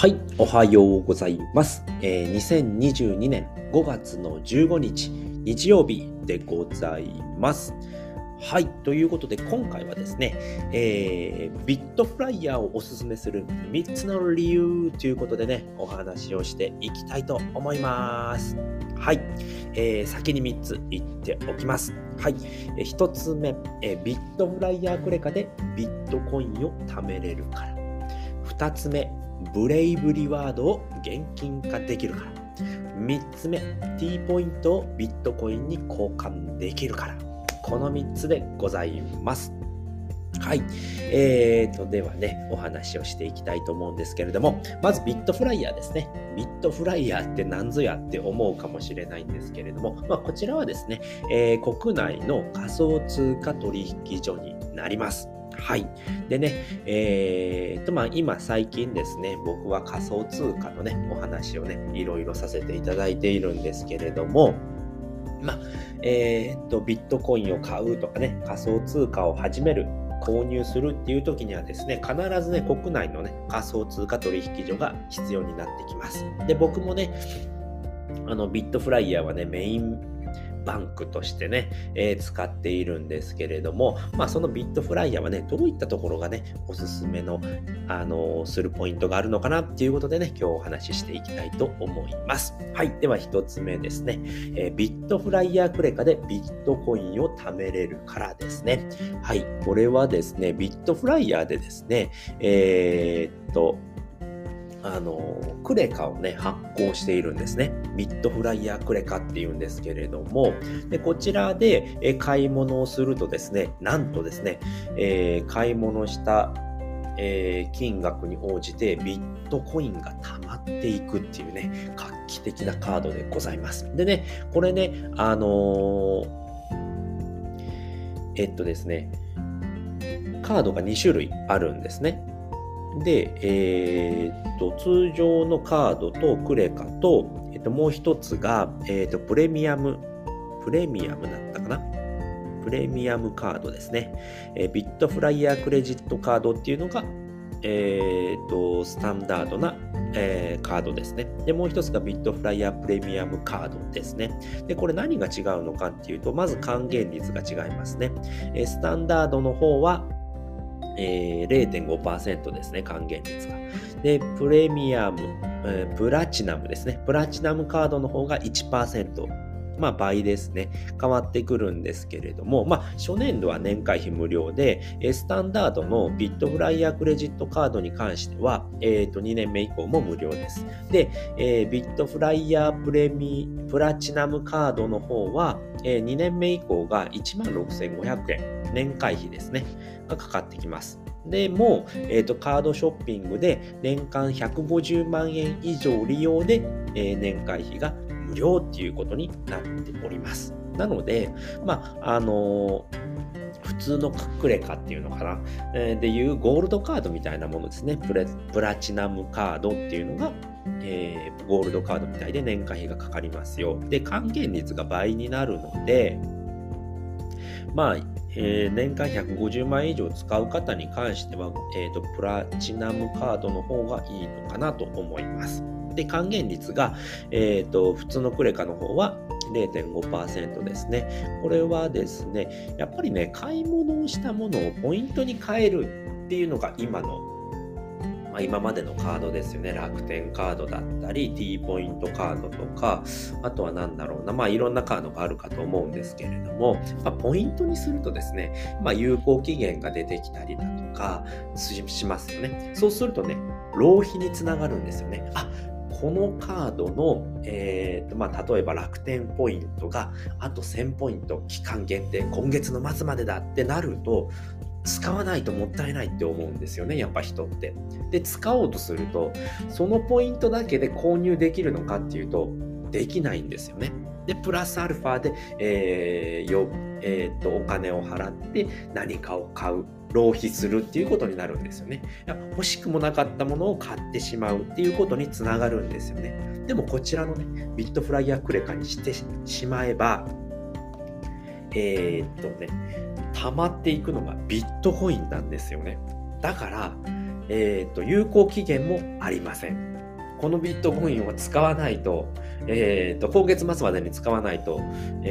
はい、おはようございます。2022年5月の15日、日曜日でございます。はい、ということで今回はですね、ビットフライヤーをおすすめする3つの理由ということでね、お話をしていきたいと思います。はい、先に3つ言っておきます。はい、1つ目、ビットフライヤークレカでビットコインを貯めれるから。2つ目、ブレイブリワードを現金化できるから。3つ目、T ポイントをビットコインに交換できるから。この3つでございます。はい。ではね、お話をしていきたいと思うんですけれども、まずビットフライヤーですね。ビットフライヤーって何ぞやって思うかもしれないんですけれども、こちらはですね、国内の仮想通貨取引所になります。はい。でね、今最近ですね、僕は仮想通貨のね、お話をね、いろいろさせていただいているんですけれども、ビットコインを買うとかね、仮想通貨を始める、購入するっていう時にはですね、必ずね、国内のね、仮想通貨取引所が必要になってきます。で、僕もね、ビットフライヤーはね、メインバンクとしてね、使っているんですけれども、そのビットフライヤーはね、どういったところがね、おすすめの、するポイントがあるのかなっていうことでね、今日お話ししていきたいと思います。はい、では1つ目ですね、ビットフライヤークレカでビットコインを貯めれるからですね。はい、これはですね、ビットフライヤーでですね、クレカをね、発行しているんですね。ビットフライヤークレカっていうんですけれども、でこちらで買い物をするとですね、なんとですね、買い物した金額に応じてビットコインが溜まっていくっていうね、画期的なカードでございます。でね、これね、ですね、カードが2種類あるんですね。で、通常のカードとクレカと、もう一つが、プレミアムだったかな？プレミアムカードですね。ビットフライヤークレジットカードっていうのが、スタンダードな、カードですね。で、もう一つがビットフライヤープレミアムカードですね。で、これ何が違うのかっていうと、まず還元率が違いますね。スタンダードの方は、0.5% ですね、還元率が。で、プラチナムですね。プラチナムカードの方が 1%。倍ですね。変わってくるんですけれども、初年度は年会費無料で、スタンダードのビットフライヤークレジットカードに関しては、2年目以降も無料です。で、ビットフライヤープラチナムカードの方は、2年目以降が 16,500 円。年会費ですね。がかかってきます。でも、カードショッピングで年間150万円以上利用で、年会費が無料っていうことになっております。なので、普通のクレカっていうのかな、でいうゴールドカードみたいなものですね。プラチナムカードっていうのが、ゴールドカードみたいで年会費がかかりますよ。で、還元率が倍になるので、年間150万円以上使う方に関しては、プラチナムカードの方がいいのかなと思います。で、還元率が、普通のクレカの方は 0.5% ですね。これはですね、やっぱりね、買い物をしたものをポイントに変えるっていうのが今までのカードですよね。楽天カードだったり T ポイントカードとか、あとはいろんなカードがあるかと思うんですけれども、ポイントにするとですね、有効期限が出てきたりだとかしますよね。そうするとね、浪費につながるんですよね。このカードの、例えば楽天ポイントがあと1000ポイント期間限定、今月の末までだってなると、使わないともったいないって思うんですよね、やっぱ人って。で、使おうとすると、そのポイントだけで購入できるのかっていうと、できないんですよね。で、プラスアルファで、お金を払って何かを買う、浪費するっていうことになるんですよね。欲しくもなかったものを買ってしまうっていうことにつながるんですよね。でもこちらのね、ビットフライヤークレカにしてしまえば、溜まっていくのがビットコインなんですよね。だから、有効期限もありません。このビットコインを使わないと、今月末までに使わないと、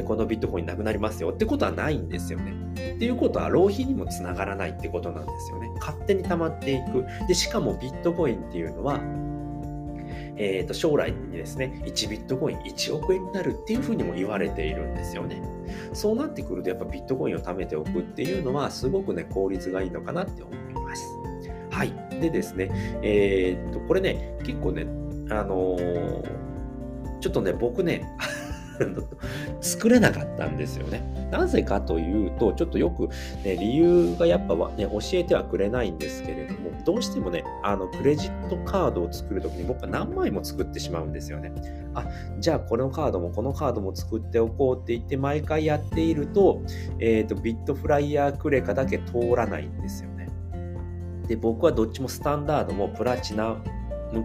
このビットコインなくなりますよってことはないんですよね。っていうことは浪費にもつながらないってことなんですよね。勝手に溜まっていく。で、しかもビットコインっていうのは、将来にですね、1ビットコイン1億円になるっていうふうにも言われているんですよね。そうなってくるとやっぱビットコインを貯めておくっていうのはすごくね、効率がいいのかなって思います。はい。でですね、これね、結構ね、ちょっとね、僕ね、作れなかったんですよね。なぜかというと、ちょっとよく、ね、理由がやっぱ、ね、教えてはくれないんですけれども、どうしてもね、クレジットカードを作るときに僕は何枚も作ってしまうんですよね。あ、じゃあこのカードもこのカードも作っておこうって言って毎回やっていると、ビットフライヤークレカだけ通らないんですよね。で、僕はどっちもスタンダードもプラチナ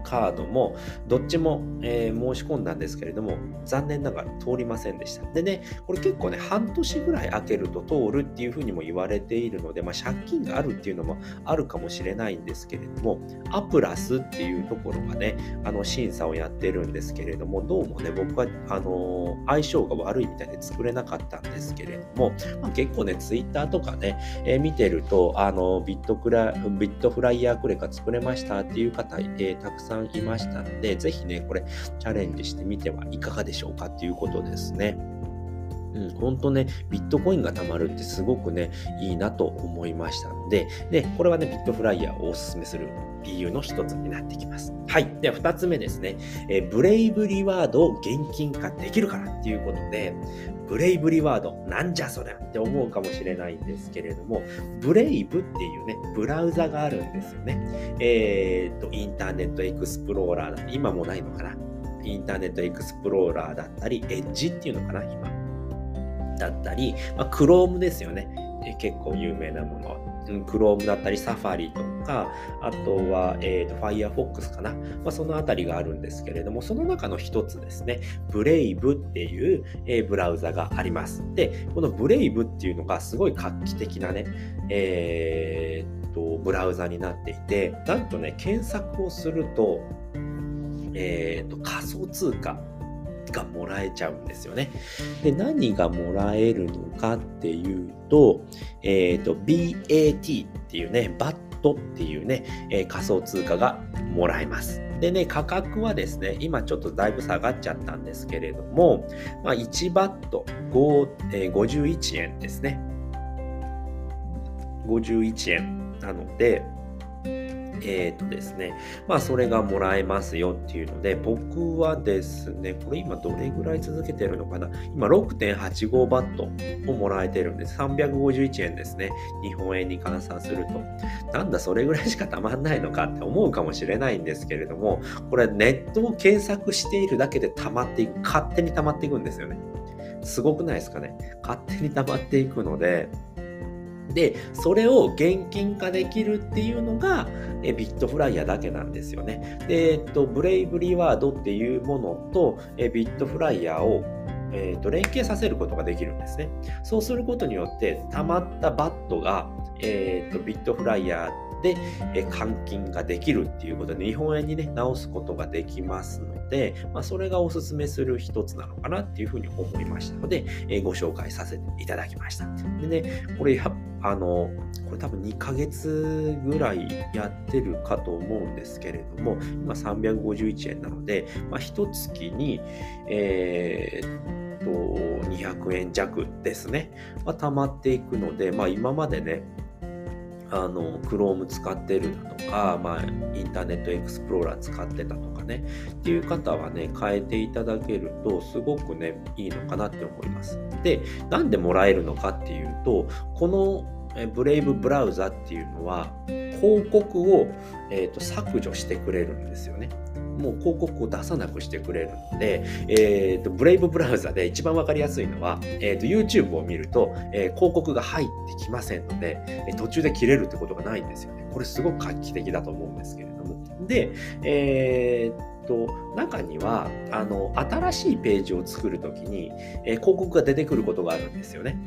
カードもどっちも、申し込んだんですけれども、残念ながら通りませんでした。でね、これ結構ね、半年ぐらい空けると通るっていうふうにも言われているので、借金があるっていうのもあるかもしれないんですけれども、アプラスっていうところがね、審査をやってるんですけれども、どうもね、僕は相性が悪いみたいで作れなかったんですけれども、結構ね、ツイッターとかね、見てるとビットフライヤークレカ作れましたっていう方、たくさんいましたので、ぜひね、これチャレンジしてみてはいかがでしょうかっていうことですね。本当ね、ビットコインが貯まるってすごくね、いいなと思いましたので、で、これはね、ビットフライヤーをおすすめする理由の一つになってきます。はい。では、二つ目ですね。ブレイブリワードを現金化できるからっていうことで、ブレイブリワード、なんじゃそりゃって思うかもしれないんですけれども、ブレイブっていうね、ブラウザがあるんですよね。インターネットエクスプローラーだ。今もうないのかな。インターネットエクスプローラーだったり、エッジっていうのかな、今。だったり、Chrome ですよね。結構有名なもの。Chrome だったり、Safari とか、あとは、Firefox かな。そのあたりがあるんですけれども、その中の一つですね、Brave っていう、ブラウザがあります。で、この Brave っていうのがすごい画期的なね、ブラウザになっていて、なんとね、検索をすると、仮想通貨がもらえちゃうんですよね。で、何がもらえるのかっていうと、BAT っていうね、BAT っていうね、仮想通貨がもらえます。でね、価格はですね、今ちょっとだいぶ下がっちゃったんですけれども、1バット51円ですね。51円なので、ですね、それがもらえますよっていうので、僕はですね、これ今どれぐらい続けてるのかな、今 6.85 バットをもらえてるんです。351円ですね、日本円に換算すると。なんだ、それぐらいしかたまんないのかって思うかもしれないんですけれども、これネットを検索しているだけでたまっていく、勝手にたまっていくんですよね。すごくないですかね。勝手にたまっていくので、で、それを現金化できるっていうのがビットフライヤーだけなんですよね。で、ブレイブリワードっていうものとビットフライヤーを、連携させることができるんですね。そうすることによってたまったバットが、ビットフライヤーで換金ができるっていうことで、日本円にね、直すことができますので、それがおすすめする一つなのかなっていうふうに思いましたので、ご紹介させていただきました。でね、これこれ多分2ヶ月ぐらいやってるかと思うんですけれども、今351円なので、1月に200円弱ですね、溜まっていくので、今までね、Chrome 使ってるだとか、インターネットエクスプローラー使ってたとかね、っていう方はね、変えていただけるとすごくね、いいのかなって思います。で、なんでもらえるのかっていうと、このブレイブブラウザっていうのは広告を、削除してくれるんですよね。もう広告を出さなくしてくれるので、ブレイブブラウザで一番わかりやすいのは、YouTube を見ると、広告が入ってきませんので、途中で切れるってことがないんですよね。これすごく画期的だと思うんですけれども。で、中には新しいページを作るときに、広告が出てくることがあるんですよね。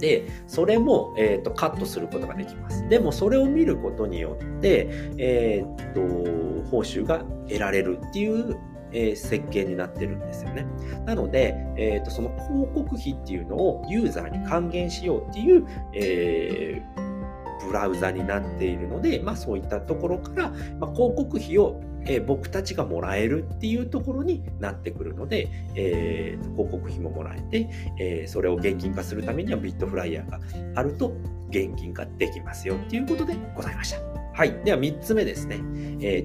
で、それも、カットすることができます。でもそれを見ることによって、報酬が得られるっていう設計になってるんですよね。なので、その広告費っていうのをユーザーに還元しようっていう、ブラウザになっているので、そういったところから、広告費を、僕たちがもらえるっていうところになってくるので、広告費ももらえて、それを現金化するためにはビットフライヤーがあると現金化できますよっていうことでございました。はい、では3つ目ですね、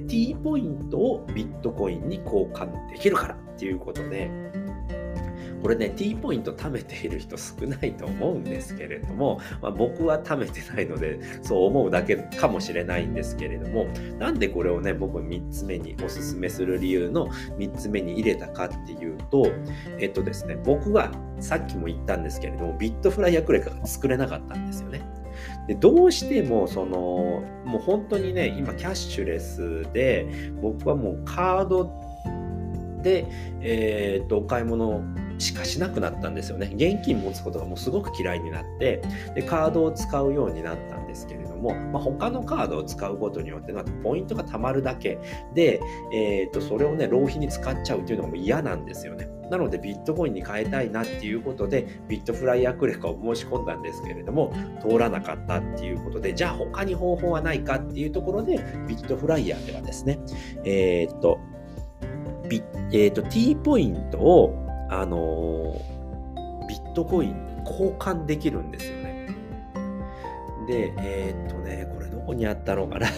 T ポイントをビットコインに交換できるからっていうことで、これね T ポイント貯めている人少ないと思うんですけれども、僕は貯めてないのでそう思うだけかもしれないんですけれども、なんでこれをね僕3つ目におすすめする理由の3つ目に入れたかっていうと、ですね、僕はさっきも言ったんですけれどもビットフライヤークレカが作れなかったんですよね。でどうしてももう本当にね今キャッシュレスで僕はもうカードで、お買い物しかしなくなったんですよね。現金持つことがもうすごく嫌いになってでカードを使うようになったんですけれども、他のカードを使うことによってなんかポイントがたまるだけで、それをね浪費に使っちゃうというのも嫌なんですよね。なのでビットコインに変えたいなっていうことでビットフライヤークレカを申し込んだんですけれども通らなかったっていうことで、じゃあ他に方法はないかっていうところでビットフライヤーではですね、T ポイントをビットコイン交換できるんですよね。で、これどこにあったのかなっ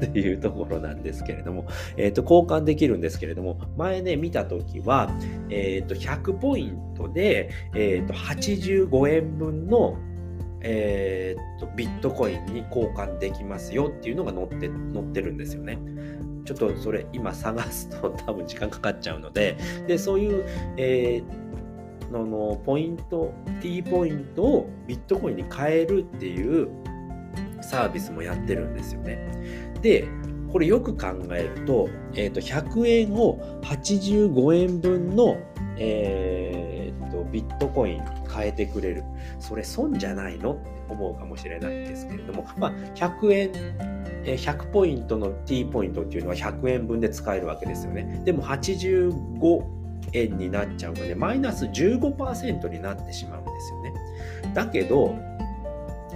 ていうところなんですけれども、交換できるんですけれども、前ね見たときは、100ポイントで、85円分のビットコインに交換できますよっていうのが載ってるんですよね。ちょっとそれ今探すと多分時間かかっちゃうので、そういう、ポイント T ポイントをビットコインに変えるっていうサービスもやってるんですよね。でこれよく考えると、100円を85円分の、ビットコイン変えてくれる、それ損じゃないのって思うかもしれないんですけれども、100ポイントの T ポイントっていうのは100円分で使えるわけですよね。でも85円になっちゃうのでマイナス 15% になってしまうんですよね。だけど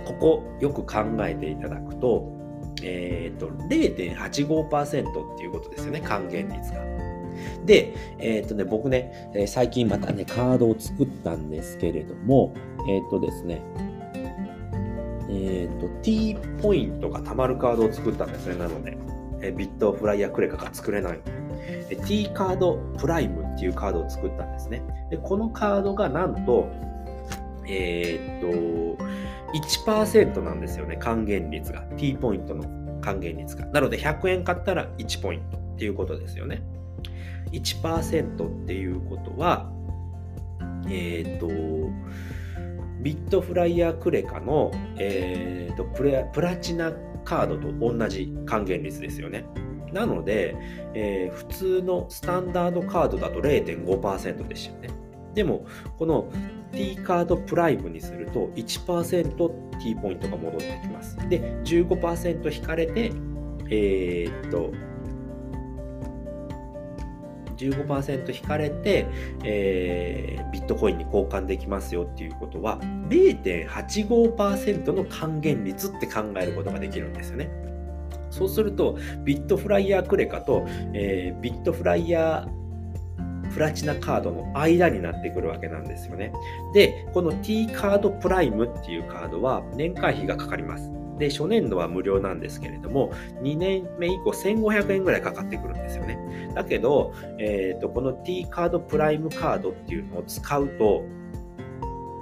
ここよく考えていただくと、0.85% っていうことですよね、還元率が。で、僕ね最近またねカードを作ったんですけれども、ですねT ポイントが貯まるカードを作ったんですね。なので、ビットフライヤークレカが作れない、T カードプライムっていうカードを作ったんですね。でこのカードがなんと、1% なんですよね、還元率が。 T ポイントの還元率が。なので100円買ったら1ポイントっていうことですよね。 1% っていうことはビットフライヤークレカの、プラチナカードと同じ還元率ですよね。なので、普通のスタンダードカードだと 0.5% でしたよね。でもこの T カードプライムにすると 1% T ポイントが戻ってきます。で 15% 引かれて、15% 引かれて、ビットコインに交換できますよっていうことは 0.85% の還元率って考えることができるんですよね。そうするとビットフライヤークレカと、ビットフライヤープラチナカードの間になってくるわけなんですよね。でこの T カードプライムっていうカードは年会費がかかります。で初年度は無料なんですけれども、2年目以降1500円ぐらいかかってくるんですよね。だけど、この T カードプライムカードっていうのを使うと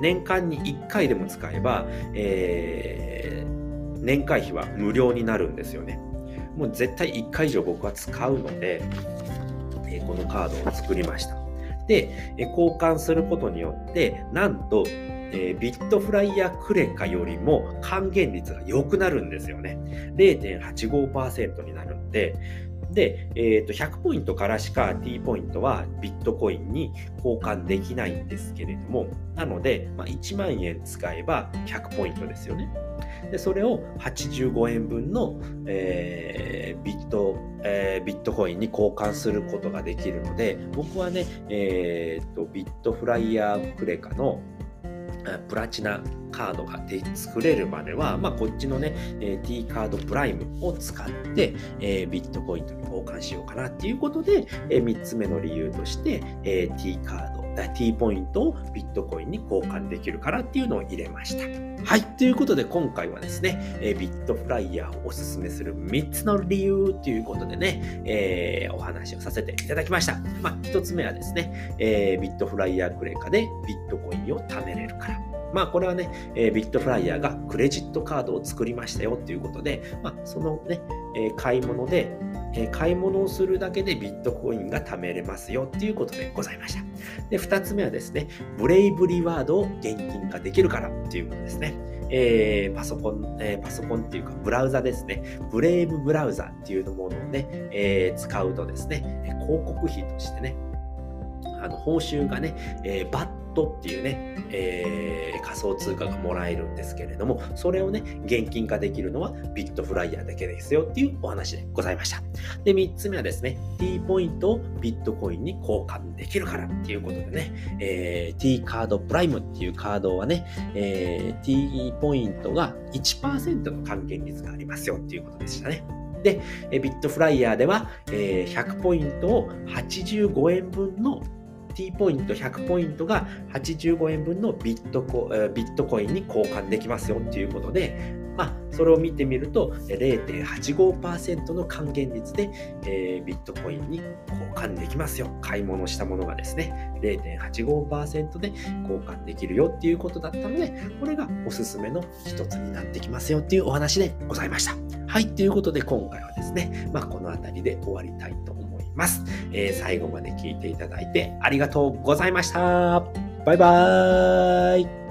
年間に1回でも使えば、年会費は無料になるんですよね。もう絶対1回以上僕は使うので、このカードを作りました。で交換することによってなんとビットフライヤークレカよりも還元率が良くなるんですよね。 0.85% になるんで、で、100ポイントからしか T ポイントはビットコインに交換できないんですけれども、なので、1万円使えば100ポイントですよね。でそれを85円分の、ビットコインに交換することができるので、僕はね、ビットフライヤークレカのプラチナカードが作れるまでは、こっちのね、T カードプライムを使って、ビットコインと交換しようかなっていうことで、3つ目の理由として、T カードT ポイントをビットコインに交換できるからっていうのを入れました。はい、ということで今回はですね、ビットフライヤーをおすすめする3つの理由ということでね、お話をさせていただきました。1つ目はですね、ビットフライヤークレカでビットコインを貯めれるから。これはね、ビットフライヤーがクレジットカードを作りましたよということで、そのね、買い物をするだけでビットコインが貯めれますよっていうことでございました。で、2つ目はですね、ブレイブリワードを現金化できるからっていうことですね。パソコンっていうかブラウザですね。ブレイブブラウザっていうものをね、使うとですね、広告費としてね、報酬がね、BAT っていうね、仮想通貨がもらえるんですけれども、それをね、現金化できるのはビットフライヤーだけですよっていうお話でございました。で、3つ目はですね、T ポイントをビットコインに交換できるからっていうことでね、T カードプライムっていうカードはね、T ポイントが 1% の還元率がありますよっていうことでしたね。で、ビットフライヤーでは、100ポイントを85円分のT ポイント100ポイントが85円分のビットコインに交換できますよっていうことで、それを見てみると 0.85% の還元率で、ビットコインに交換できますよ。買い物したものがですね 0.85% で交換できるよっていうことだったので、これがおすすめの一つになってきますよっていうお話でございました。はい、ということで今回はですね、この辺りで終わりたいと思います。最後まで聞いていただいてありがとうございました。バイバーイ。